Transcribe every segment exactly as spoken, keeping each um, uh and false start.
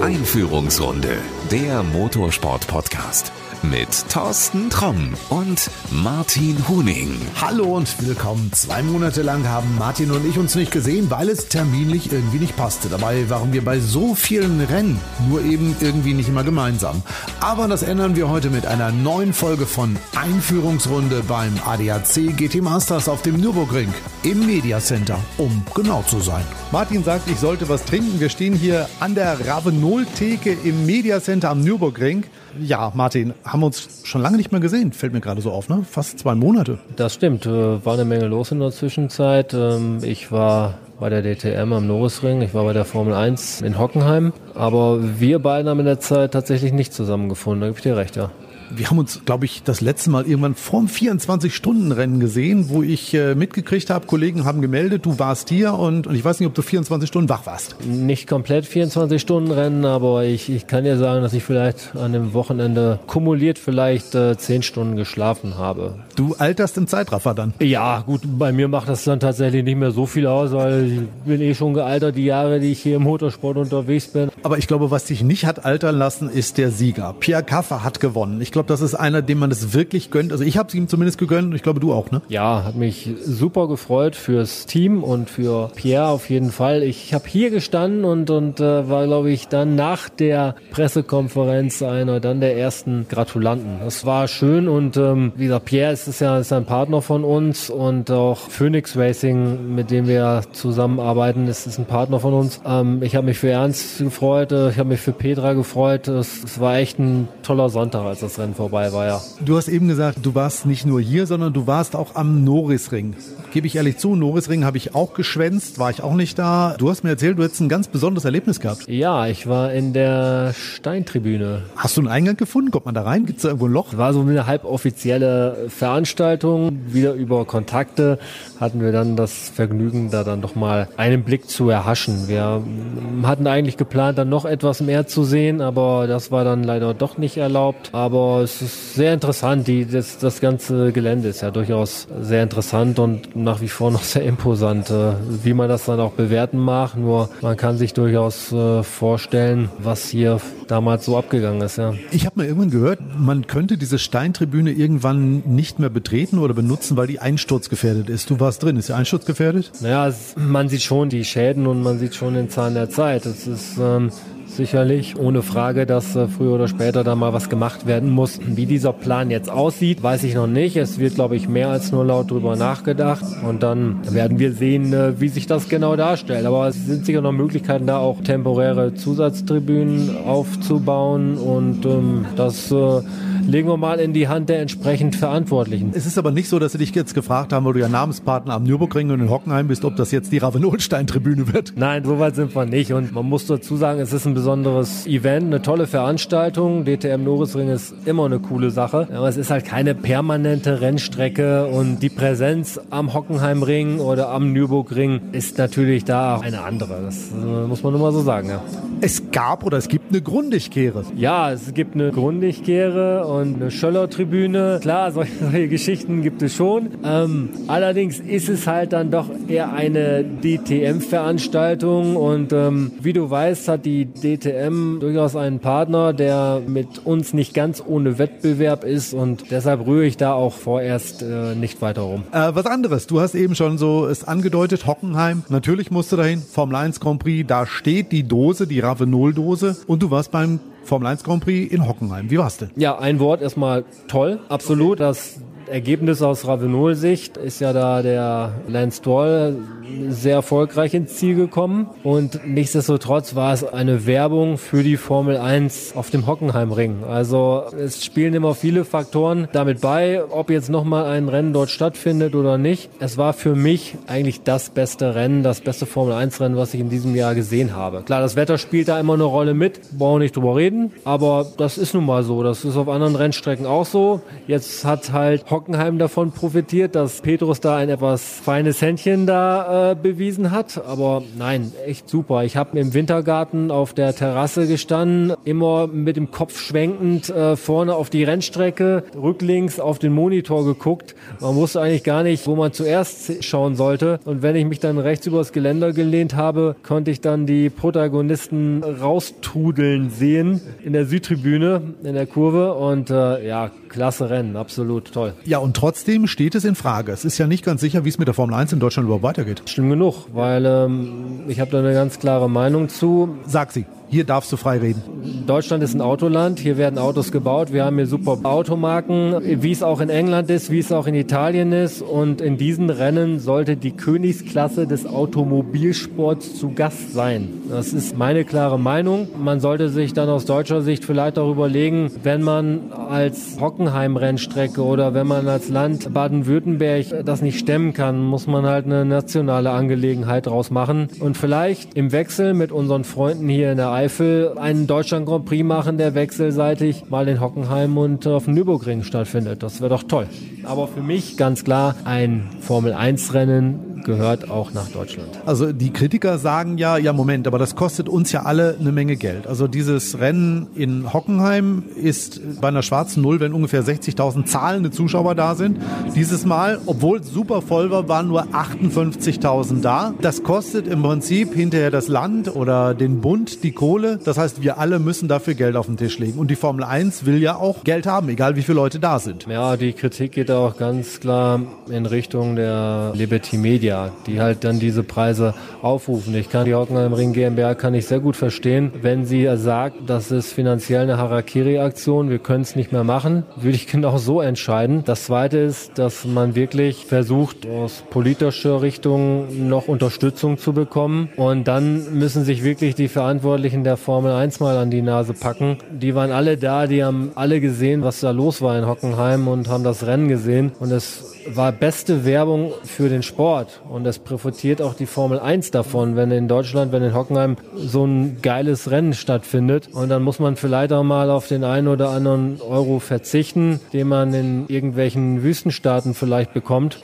Einführungsrunde, der Motorsport-Podcast mit Thorsten Tromm und Martin Huning. Hallo und willkommen. Zwei Monate lang haben Martin und ich uns nicht gesehen, weil es terminlich irgendwie nicht passte. Dabei waren wir bei so vielen Rennen, nur eben irgendwie nicht immer gemeinsam. Aber das ändern wir heute mit einer neuen Folge von Einführungsrunde beim A D A C G T Masters auf dem Nürburgring im Media Center, um genau zu sein. Martin sagt, ich sollte was trinken. Wir stehen hier an der Ravenol-Theke im Media Center am Nürburgring. Ja, Martin, haben wir uns schon lange nicht mehr gesehen, fällt mir gerade so auf, ne? Fast zwei Monate. Das stimmt, war eine Menge los in der Zwischenzeit. Ich war bei der D T M am Norisring, ich war bei der Formel eins in Hockenheim, aber wir beiden haben in der Zeit tatsächlich nicht zusammengefunden, da gebe ich dir recht, ja. Wir haben uns, glaube ich, das letzte Mal irgendwann vorm vierundzwanzig-Stunden-Rennen gesehen, wo ich äh, mitgekriegt habe, Kollegen haben gemeldet, du warst hier und, und ich weiß nicht, ob du vierundzwanzig Stunden wach warst. Nicht komplett vierundzwanzig-Stunden-Rennen, aber ich, ich kann dir sagen, dass ich vielleicht an dem Wochenende kumuliert vielleicht äh, zehn Stunden geschlafen habe. Du alterst im Zeitraffer dann? Ja, gut, bei mir macht das dann tatsächlich nicht mehr so viel aus, weil ich bin eh schon gealtert, die Jahre, die ich hier im Motorsport unterwegs bin. Aber ich glaube, was dich nicht hat altern lassen, ist der Sieger. Pierre Kaffer hat gewonnen. Ich glaube, das ist einer, dem man es wirklich gönnt. Also ich habe es ihm zumindest gegönnt und ich glaube, du auch, ne? Ja, hat mich super gefreut fürs Team und für Pierre auf jeden Fall. Ich habe hier gestanden und, und äh, war, glaube ich, dann nach der Pressekonferenz einer dann der ersten Gratulanten. Das war schön und ähm, wie gesagt, Pierre ist, ist ja ist ein Partner von uns und auch Phoenix Racing, mit dem wir zusammenarbeiten, ist, ist ein Partner von uns. Ähm, ich habe mich für Ernst gefreut, äh, ich habe mich für Petra gefreut. Es, es war echt ein toller Sonntag, als das Rennen vorbei war, ja. Du hast eben gesagt, du warst nicht nur hier, sondern du warst auch am Norisring. Gebe ich ehrlich zu, Norisring habe ich auch geschwänzt, war ich auch nicht da. Du hast mir erzählt, du hättest ein ganz besonderes Erlebnis gehabt. Ja, ich war in der Steintribüne. Hast du einen Eingang gefunden? Kommt man da rein? Gibt es da irgendwo ein Loch? War so eine halboffizielle Veranstaltung. Wieder über Kontakte hatten wir dann das Vergnügen, da dann doch mal einen Blick zu erhaschen. Wir hatten eigentlich geplant, dann noch etwas mehr zu sehen, aber das war dann leider doch nicht erlaubt. Aber es ist sehr interessant. Die, das, das ganze Gelände ist ja durchaus sehr interessant und nach wie vor noch sehr imposant, wie man das dann auch bewerten mag. Nur man kann sich durchaus vorstellen, was hier damals so abgegangen ist. Ja. Ich habe mal irgendwann gehört, man könnte diese Steintribüne irgendwann nicht mehr betreten oder benutzen, weil die einsturzgefährdet ist. Du warst drin. Ist die einsturzgefährdet? Naja, es, man sieht schon die Schäden und man sieht schon den Zahn der Zeit. Es ist... Ähm, Sicherlich, ohne Frage, dass äh, früher oder später da mal was gemacht werden muss. Wie dieser Plan jetzt aussieht, weiß ich noch nicht. Es wird, glaube ich, mehr als nur laut drüber nachgedacht. Und dann werden wir sehen, äh, wie sich das genau darstellt. Aber es sind sicher noch Möglichkeiten, da auch temporäre Zusatztribünen aufzubauen. Und ähm, das äh, legen wir mal in die Hand der entsprechend Verantwortlichen. Es ist aber nicht so, dass sie dich jetzt gefragt haben, weil du ja Namenspartner am Nürburgring und in Hockenheim bist, ob das jetzt die Ravenol-Stein-Tribüne wird. Nein, so weit sind wir nicht. Und man muss dazu sagen, es ist ein besonderes Event, eine tolle Veranstaltung. D T M Norisring ist immer eine coole Sache, aber es ist halt keine permanente Rennstrecke und die Präsenz am Hockenheimring oder am Nürburgring ist natürlich da eine andere. Das äh, muss man nur mal so sagen, ja. Es gab oder es gibt eine Grundigkehre. Ja, es gibt eine Grundigkehre und eine Schöller-Tribüne. Klar, solche, solche Geschichten gibt es schon. Ähm, allerdings ist es halt dann doch eher eine D T M-Veranstaltung und ähm, wie du weißt, hat die D T M durchaus einen Partner, der mit uns nicht ganz ohne Wettbewerb ist und deshalb rühre ich da auch vorerst äh, nicht weiter rum. Äh, was anderes, du hast eben schon so es angedeutet, Hockenheim, natürlich musst du dahin, Formel eins Grand Prix, da steht die Dose, die Ravenol-Dose und du warst beim Formel eins Grand Prix in Hockenheim. Wie warst du? Ja, ein Wort erstmal toll, absolut, das Ergebnis aus Ravenol-Sicht ist ja da der Lance Stroll sehr erfolgreich ins Ziel gekommen und nichtsdestotrotz war es eine Werbung für die Formel eins auf dem Hockenheimring. Also es spielen immer viele Faktoren damit bei, ob jetzt nochmal ein Rennen dort stattfindet oder nicht. Es war für mich eigentlich das beste Rennen, das beste Formel eins Rennen, was ich in diesem Jahr gesehen habe. Klar, das Wetter spielt da immer eine Rolle mit, brauchen wir nicht drüber reden, aber das ist nun mal so. Das ist auf anderen Rennstrecken auch so. Jetzt hat halt Hockenheim davon profitiert, dass Petrus da ein etwas feines Händchen da äh, bewiesen hat. Aber nein, echt super. Ich habe im Wintergarten auf der Terrasse gestanden, immer mit dem Kopf schwenkend äh, vorne auf die Rennstrecke, rücklings auf den Monitor geguckt. Man wusste eigentlich gar nicht, wo man zuerst schauen sollte. Und wenn ich mich dann rechts übers Geländer gelehnt habe, konnte ich dann die Protagonisten raustrudeln sehen in der Südtribüne, in der Kurve. Und äh, ja, klasse Rennen, absolut toll. Ja, und trotzdem steht es in Frage. Es ist ja nicht ganz sicher, wie es mit der Formel eins in Deutschland überhaupt weitergeht. Schlimm genug, weil ähm, ich habe da eine ganz klare Meinung zu. Sag sie. Hier darfst du frei reden. Deutschland ist ein Autoland. Hier werden Autos gebaut. Wir haben hier super Automarken, wie es auch in England ist, wie es auch in Italien ist. Und in diesen Rennen sollte die Königsklasse des Automobilsports zu Gast sein. Das ist meine klare Meinung. Man sollte sich dann aus deutscher Sicht vielleicht auch überlegen, wenn man als Hockenheim-Rennstrecke oder wenn man als Land Baden-Württemberg das nicht stemmen kann, muss man halt eine nationale Angelegenheit draus machen. Und vielleicht im Wechsel mit unseren Freunden hier in der einen Deutschland Grand Prix machen, der wechselseitig mal in Hockenheim und auf dem Nürburgring stattfindet. Das wäre doch toll. Aber für mich ganz klar, ein Formel eins Rennen gehört auch nach Deutschland. Also die Kritiker sagen ja, ja Moment, aber das kostet uns ja alle eine Menge Geld. Also dieses Rennen in Hockenheim ist bei einer schwarzen Null, wenn ungefähr sechzigtausend zahlende Zuschauer da sind. Dieses Mal, obwohl es super voll war, waren nur achtundfünfzigtausend da. Das kostet im Prinzip hinterher das Land oder den Bund die Kohle. Das heißt, wir alle müssen dafür Geld auf den Tisch legen. Und die Formel eins will ja auch Geld haben, egal wie viele Leute da sind. Ja, die Kritik geht auch ganz klar in Richtung der Liberty Media, die halt dann diese Preise aufrufen. Ich kann die Hockenheimring GmbH kann ich sehr gut verstehen, wenn sie sagt, das ist finanziell eine Harakiri-Aktion, wir können es nicht mehr machen, würde ich genau so entscheiden. Das Zweite ist, dass man wirklich versucht, aus politischer Richtung noch Unterstützung zu bekommen. Und dann müssen sich wirklich die Verantwortlichen der Formel eins mal an die Nase packen. Die waren alle da, die haben alle gesehen, was da los war in Hockenheim und haben das Rennen gesehen. Und es war beste Werbung für den Sport. Und es profitiert auch die Formel eins davon, wenn in Deutschland, wenn in Hockenheim so ein geiles Rennen stattfindet. Und dann muss man vielleicht auch mal auf den einen oder anderen Euro verzichten, den man in irgendwelchen Wüstenstaaten vielleicht bekommt.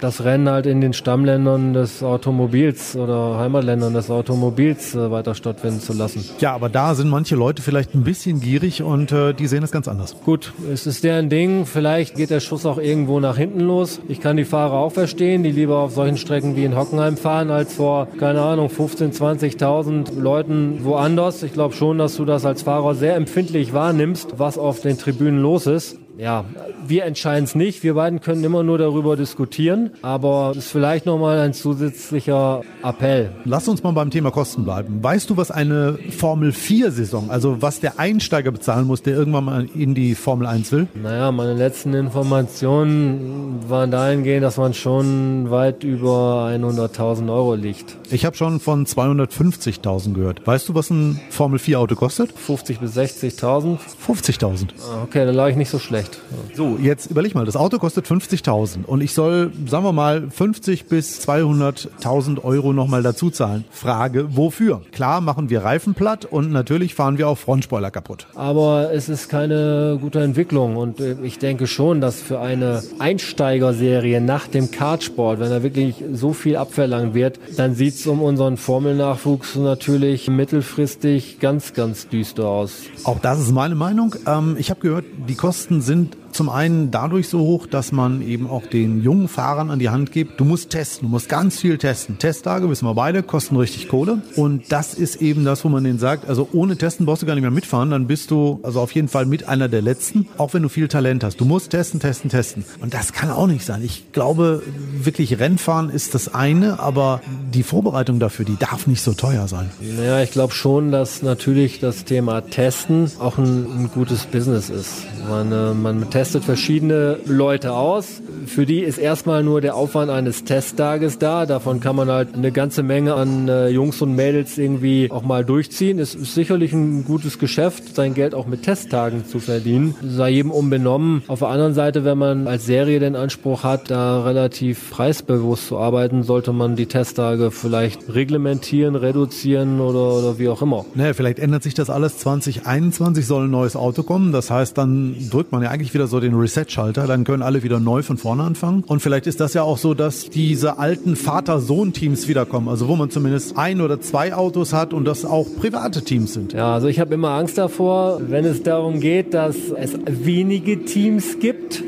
Das Rennen halt in den Stammländern des Automobils oder Heimatländern des Automobils äh, weiter stattfinden zu lassen. Ja, aber da sind manche Leute vielleicht ein bisschen gierig und äh, die sehen das ganz anders. Gut, es ist deren Ding. Vielleicht geht der Schuss auch irgendwo nach hinten los. Ich kann die Fahrer auch verstehen, die lieber auf solchen Strecken wie in Hockenheim fahren, als vor, keine Ahnung, fünfzehntausend, zwanzigtausend Leuten woanders. Ich glaube schon, dass du das als Fahrer sehr empfindlich wahrnimmst, was auf den Tribünen los ist. Ja, wir entscheiden es nicht. Wir beiden können immer nur darüber diskutieren. Aber es ist vielleicht nochmal ein zusätzlicher Appell. Lass uns mal beim Thema Kosten bleiben. Weißt du, was eine Formel vier Saison, also was der Einsteiger bezahlen muss, der irgendwann mal in die Formel eins will? Naja, meine letzten Informationen waren dahingehend, dass man schon weit über hunderttausend Euro liegt. Ich habe schon von zweihundertfünfzigtausend gehört. Weißt du, was ein Formel vier Auto kostet? fünfzigtausend bis sechzigtausend. fünfzigtausend. Okay, da lag ich nicht so schlecht. So, jetzt überleg mal, das Auto kostet fünfzigtausend und ich soll, sagen wir mal, fünfzig bis zweihunderttausend Euro nochmal dazu zahlen. Frage, wofür? Klar machen wir Reifen platt und natürlich fahren wir auch Frontspoiler kaputt. Aber es ist keine gute Entwicklung und ich denke schon, dass für eine Einsteigerserie nach dem Kartsport, wenn da wirklich so viel abverlangt wird, dann sieht es um unseren Formelnachwuchs natürlich mittelfristig ganz, ganz düster aus. Auch das ist meine Meinung. Ähm, ich habe gehört, die Kosten sind sind zum einen dadurch so hoch, dass man eben auch den jungen Fahrern an die Hand gibt, du musst testen, du musst ganz viel testen. Testtage, wissen wir beide, kosten richtig Kohle. Und das ist eben das, wo man denen sagt, also ohne Testen brauchst du gar nicht mehr mitfahren, dann bist du also auf jeden Fall mit einer der Letzten, auch wenn du viel Talent hast. Du musst testen, testen, testen. Und das kann auch nicht sein. Ich glaube, wirklich Rennfahren ist das eine, aber die Vorbereitung dafür, die darf nicht so teuer sein. Naja, ich glaube schon, dass natürlich das Thema Testen auch ein, ein gutes Business ist. Man, äh, man testet testet verschiedene Leute aus. Für die ist erstmal nur der Aufwand eines Testtages da. Davon kann man halt eine ganze Menge an äh, Jungs und Mädels irgendwie auch mal durchziehen. Es ist sicherlich ein gutes Geschäft, sein Geld auch mit Testtagen zu verdienen. Sei jedem unbenommen. Auf der anderen Seite, wenn man als Serie den Anspruch hat, da relativ preisbewusst zu arbeiten, sollte man die Testtage vielleicht reglementieren, reduzieren oder, oder wie auch immer. Naja, vielleicht ändert sich das alles. zwanzig einundzwanzig soll ein neues Auto kommen. Das heißt, dann drückt man ja eigentlich wieder so so den Reset-Schalter, dann können alle wieder neu von vorne anfangen. Und vielleicht ist das ja auch so, dass diese alten Vater-Sohn-Teams wiederkommen, also wo man zumindest ein oder zwei Autos hat und das auch private Teams sind. Ja, also ich habe immer Angst davor, wenn es darum geht, dass es wenige Teams gibt,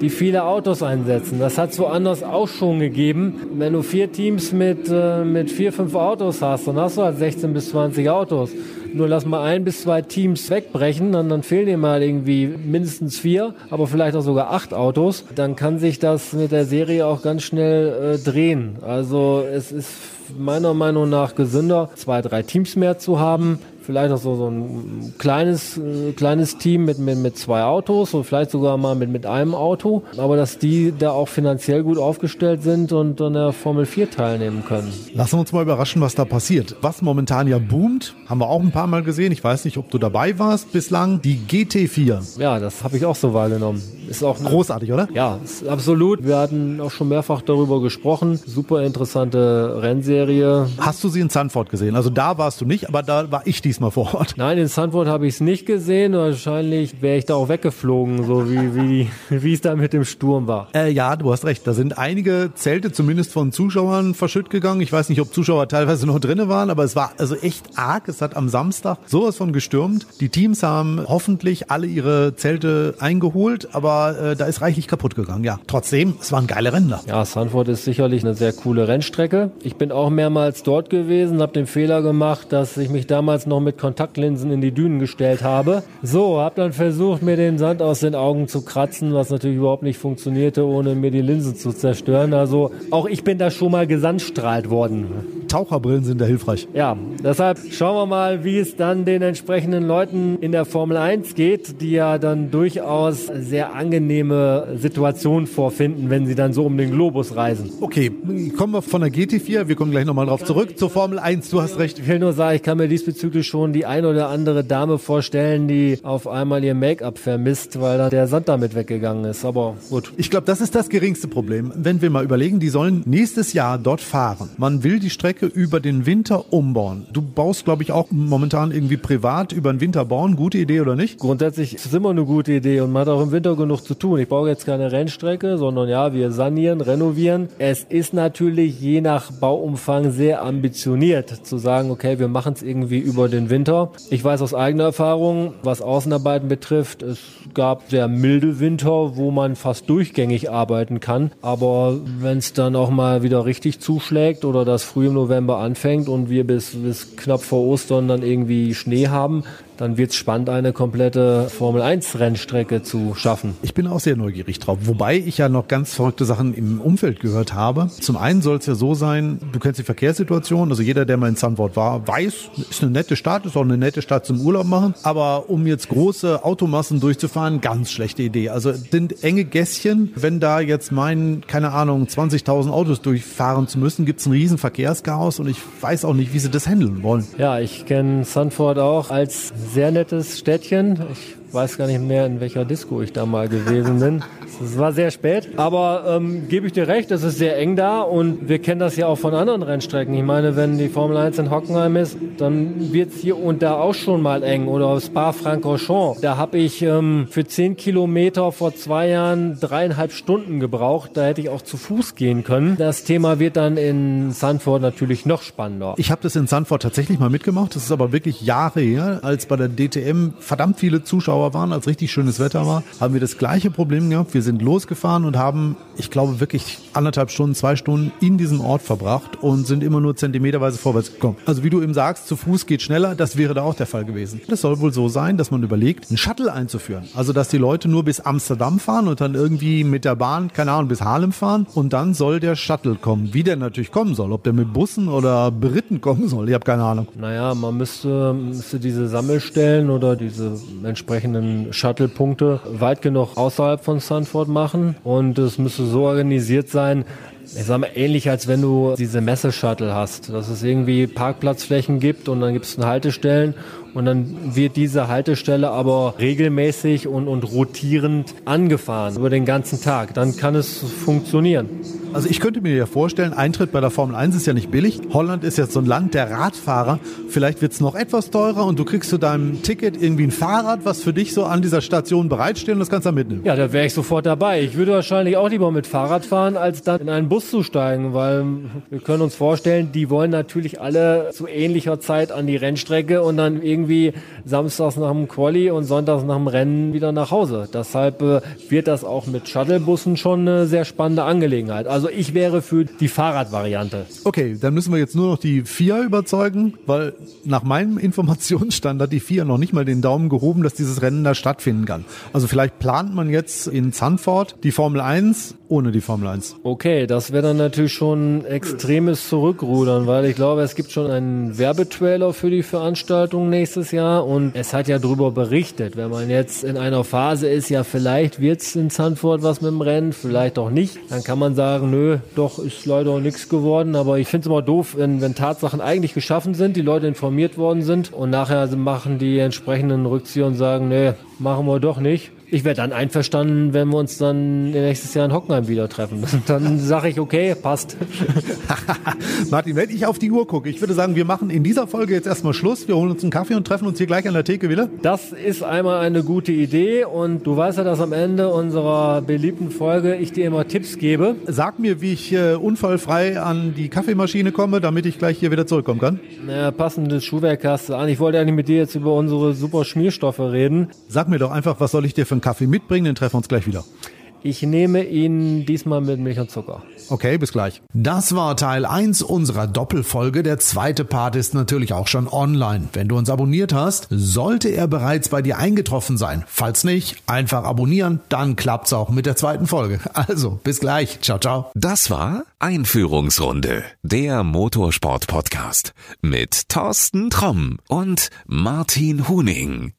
die viele Autos einsetzen. Das hat es woanders auch schon gegeben. Wenn du vier Teams mit, äh, mit vier, fünf Autos hast, dann hast du halt sechzehn bis zwanzig Autos. Nur lass mal ein bis zwei Teams wegbrechen, dann, dann fehlen dir mal irgendwie mindestens vier, aber vielleicht auch sogar acht Autos. Dann kann sich das mit der Serie auch ganz schnell äh, drehen. Also es ist meiner Meinung nach gesünder, zwei, drei Teams mehr zu haben. Vielleicht auch so, so ein kleines, äh, kleines Team mit, mit, mit zwei Autos und vielleicht sogar mal mit, mit einem Auto. Aber dass die da auch finanziell gut aufgestellt sind und an der Formel vier teilnehmen können. Lassen wir uns mal überraschen, was da passiert. Was momentan ja boomt, haben wir auch ein paar Mal gesehen. Ich weiß nicht, ob du dabei warst bislang. Die G T vier. Ja, das habe ich auch so wahrgenommen. Ist auch großartig, oder? Ja, ist absolut. Wir hatten auch schon mehrfach darüber gesprochen. Super interessante Rennserie. Hast du sie in Zandvoort gesehen? Also da warst du nicht, aber da war ich die mal vor Ort. Nein, in Zandvoort habe ich es nicht gesehen. Wahrscheinlich wäre ich da auch weggeflogen, so wie wie es da mit dem Sturm war. Äh, ja, du hast recht. Da sind einige Zelte zumindest von Zuschauern verschütt gegangen. Ich weiß nicht, ob Zuschauer teilweise noch drin waren, aber es war also echt arg. Es hat am Samstag sowas von gestürmt. Die Teams haben hoffentlich alle ihre Zelte eingeholt, aber äh, da ist reichlich kaputt gegangen. Ja, trotzdem, es waren geile Rennen da. Ja, Zandvoort ist sicherlich eine sehr coole Rennstrecke. Ich bin auch mehrmals dort gewesen, habe den Fehler gemacht, dass ich mich damals noch mit Kontaktlinsen in die Dünen gestellt habe. So, habe dann versucht, mir den Sand aus den Augen zu kratzen, was natürlich überhaupt nicht funktionierte, ohne mir die Linsen zu zerstören. Also auch ich bin da schon mal gesandstrahlt worden. Taucherbrillen sind da hilfreich. Ja, deshalb schauen wir mal, wie es dann den entsprechenden Leuten in der Formel eins geht, die ja dann durchaus sehr angenehme Situationen vorfinden, wenn sie dann so um den Globus reisen. Okay, kommen wir von der G T vier, wir kommen gleich nochmal drauf zurück, zur Formel eins, du hast recht. Ich will nur sagen, ich kann mir diesbezüglich schon schon die ein oder andere Dame vorstellen, die auf einmal ihr Make-up vermisst, weil da der Sand damit weggegangen ist. Aber gut. Ich glaube, das ist das geringste Problem. Wenn wir mal überlegen, die sollen nächstes Jahr dort fahren. Man will die Strecke über den Winter umbauen. Du baust, glaube ich, auch momentan irgendwie privat über den Winter bauen. Gute Idee oder nicht? Grundsätzlich ist es immer eine gute Idee und man hat auch im Winter genug zu tun. Ich baue jetzt keine Rennstrecke, sondern ja, wir sanieren, renovieren. Es ist natürlich je nach Bauumfang sehr ambitioniert zu sagen, okay, wir machen es irgendwie über den Winter. Ich weiß aus eigener Erfahrung, was Außenarbeiten betrifft, es gab sehr milde Winter, wo man fast durchgängig arbeiten kann. Aber wenn es dann auch mal wieder richtig zuschlägt oder das früh im November anfängt und wir bis, bis knapp vor Ostern dann irgendwie Schnee haben, dann wird es spannend, eine komplette Formel-eins-Rennstrecke zu schaffen. Ich bin auch sehr neugierig drauf, wobei ich ja noch ganz verrückte Sachen im Umfeld gehört habe. Zum einen soll es ja so sein, du kennst die Verkehrssituation, also jeder, der mal in Zandvoort war, weiß, ist eine nette Stadt, ist auch eine nette Stadt zum Urlaub machen, aber um jetzt große Automassen durchzufahren, ganz schlechte Idee. Also sind enge Gässchen, wenn da jetzt meinen, keine Ahnung, zwanzigtausend Autos durchfahren zu müssen, gibt es ein riesen Verkehrschaos und ich weiß auch nicht, wie sie das handeln wollen. Ja, ich kenne Zandvoort auch als sehr nettes Städtchen. Ich weiß gar nicht mehr, in welcher Disco ich da mal gewesen bin. Es war sehr spät, aber ähm, gebe ich dir recht, es ist sehr eng da und wir kennen das ja auch von anderen Rennstrecken. Ich meine, wenn die Formel eins in Hockenheim ist, dann wird es hier und da auch schon mal eng oder auf Spa-Francorchamps. Da habe ich ähm, für zehn Kilometer vor zwei Jahren dreieinhalb Stunden gebraucht. Da hätte ich auch zu Fuß gehen können. Das Thema wird dann in Zandvoort natürlich noch spannender. Ich habe das in Zandvoort tatsächlich mal mitgemacht. Das ist aber wirklich Jahre her, als bei der D T M verdammt viele Zuschauer waren, als richtig schönes Wetter war, haben wir das gleiche Problem gehabt. Wir sind losgefahren und haben, ich glaube, wirklich anderthalb Stunden, zwei Stunden in diesem Ort verbracht und sind immer nur zentimeterweise vorwärts gekommen. Also wie du eben sagst, zu Fuß geht schneller, das wäre da auch der Fall gewesen. Das soll wohl so sein, dass man überlegt, einen Shuttle einzuführen. Also dass die Leute nur bis Amsterdam fahren und dann irgendwie mit der Bahn, keine Ahnung, bis Haarlem fahren und dann soll der Shuttle kommen. Wie der natürlich kommen soll, ob der mit Bussen oder Britten kommen soll, ich habe keine Ahnung. Naja, man müsste, müsste diese Sammelstellen oder diese entsprechenden Shuttle-Punkte weit genug außerhalb von Zandvoort machen und es müsste so organisiert sein, ich sag mal, ähnlich als wenn du diese Messe-Shuttle hast, dass es irgendwie Parkplatzflächen gibt und dann gibt es Haltestellen und dann wird diese Haltestelle aber regelmäßig und, und rotierend angefahren über den ganzen Tag. Dann kann es funktionieren. Also ich könnte mir ja vorstellen, Eintritt bei der Formel eins ist ja nicht billig. Holland ist jetzt so ein Land der Radfahrer. Vielleicht wird es noch etwas teurer und du kriegst zu deinem Ticket irgendwie ein Fahrrad, was für dich so an dieser Station bereitsteht und das kannst du dann mitnehmen. Ja, da wäre ich sofort dabei. Ich würde wahrscheinlich auch lieber mit Fahrrad fahren, als dann in einen Bus zu steigen, weil wir können uns vorstellen, die wollen natürlich alle zu ähnlicher Zeit an die Rennstrecke und dann irgendwie samstags nach dem Quali und sonntags nach dem Rennen wieder nach Hause. Deshalb wird das auch mit Shuttlebussen schon eine sehr spannende Angelegenheit. Also Also ich wäre für die Fahrradvariante. Okay, dann müssen wir jetzt nur noch die F I A überzeugen, weil nach meinem Informationsstand hat die F I A noch nicht mal den Daumen gehoben, dass dieses Rennen da stattfinden kann. Also vielleicht plant man jetzt in Zandvoort die Formel eins ohne die Formel eins. Okay, das wäre dann natürlich schon ein extremes Zurückrudern, weil ich glaube, es gibt schon einen Werbetrailer für die Veranstaltung nächstes Jahr und es hat ja darüber berichtet. Wenn man jetzt in einer Phase ist, ja vielleicht wird es in Zandvoort was mit dem Rennen, vielleicht auch nicht, dann kann man sagen, nö, doch, ist leider nichts geworden. Aber ich finde es immer doof, wenn, wenn Tatsachen eigentlich geschaffen sind, die Leute informiert worden sind und nachher machen die entsprechenden Rückzieher und sagen, nee, machen wir doch nicht. Ich wäre dann einverstanden, wenn wir uns dann nächstes Jahr in Hockenheim wieder treffen. Dann sage ich, okay, passt. Martin, wenn ich auf die Uhr gucke, ich würde sagen, wir machen in dieser Folge jetzt erstmal Schluss. Wir holen uns einen Kaffee und treffen uns hier gleich an der Theke, Wille. Das ist einmal eine gute Idee und du weißt ja, dass am Ende unserer beliebten Folge ich dir immer Tipps gebe. Sag mir, wie ich äh, unfallfrei an die Kaffeemaschine komme, damit ich gleich hier wieder zurückkommen kann. Na, passendes Schuhwerk hast du an. Ich wollte eigentlich mit dir jetzt über unsere super Schmierstoffe reden. Sag mir doch einfach, was soll ich dir für einen Kaffee mitbringen, dann treffen wir uns gleich wieder. Ich nehme ihn diesmal mit Milch und Zucker. Okay, bis gleich. Das war Teil eins unserer Doppelfolge. Der zweite Part ist natürlich auch schon online. Wenn du uns abonniert hast, sollte er bereits bei dir eingetroffen sein. Falls nicht, einfach abonnieren, dann klappt's auch mit der zweiten Folge. Also, bis gleich. Ciao, ciao. Das war Einführungsrunde, der Motorsport-Podcast mit Thorsten Tromm und Martin Huning.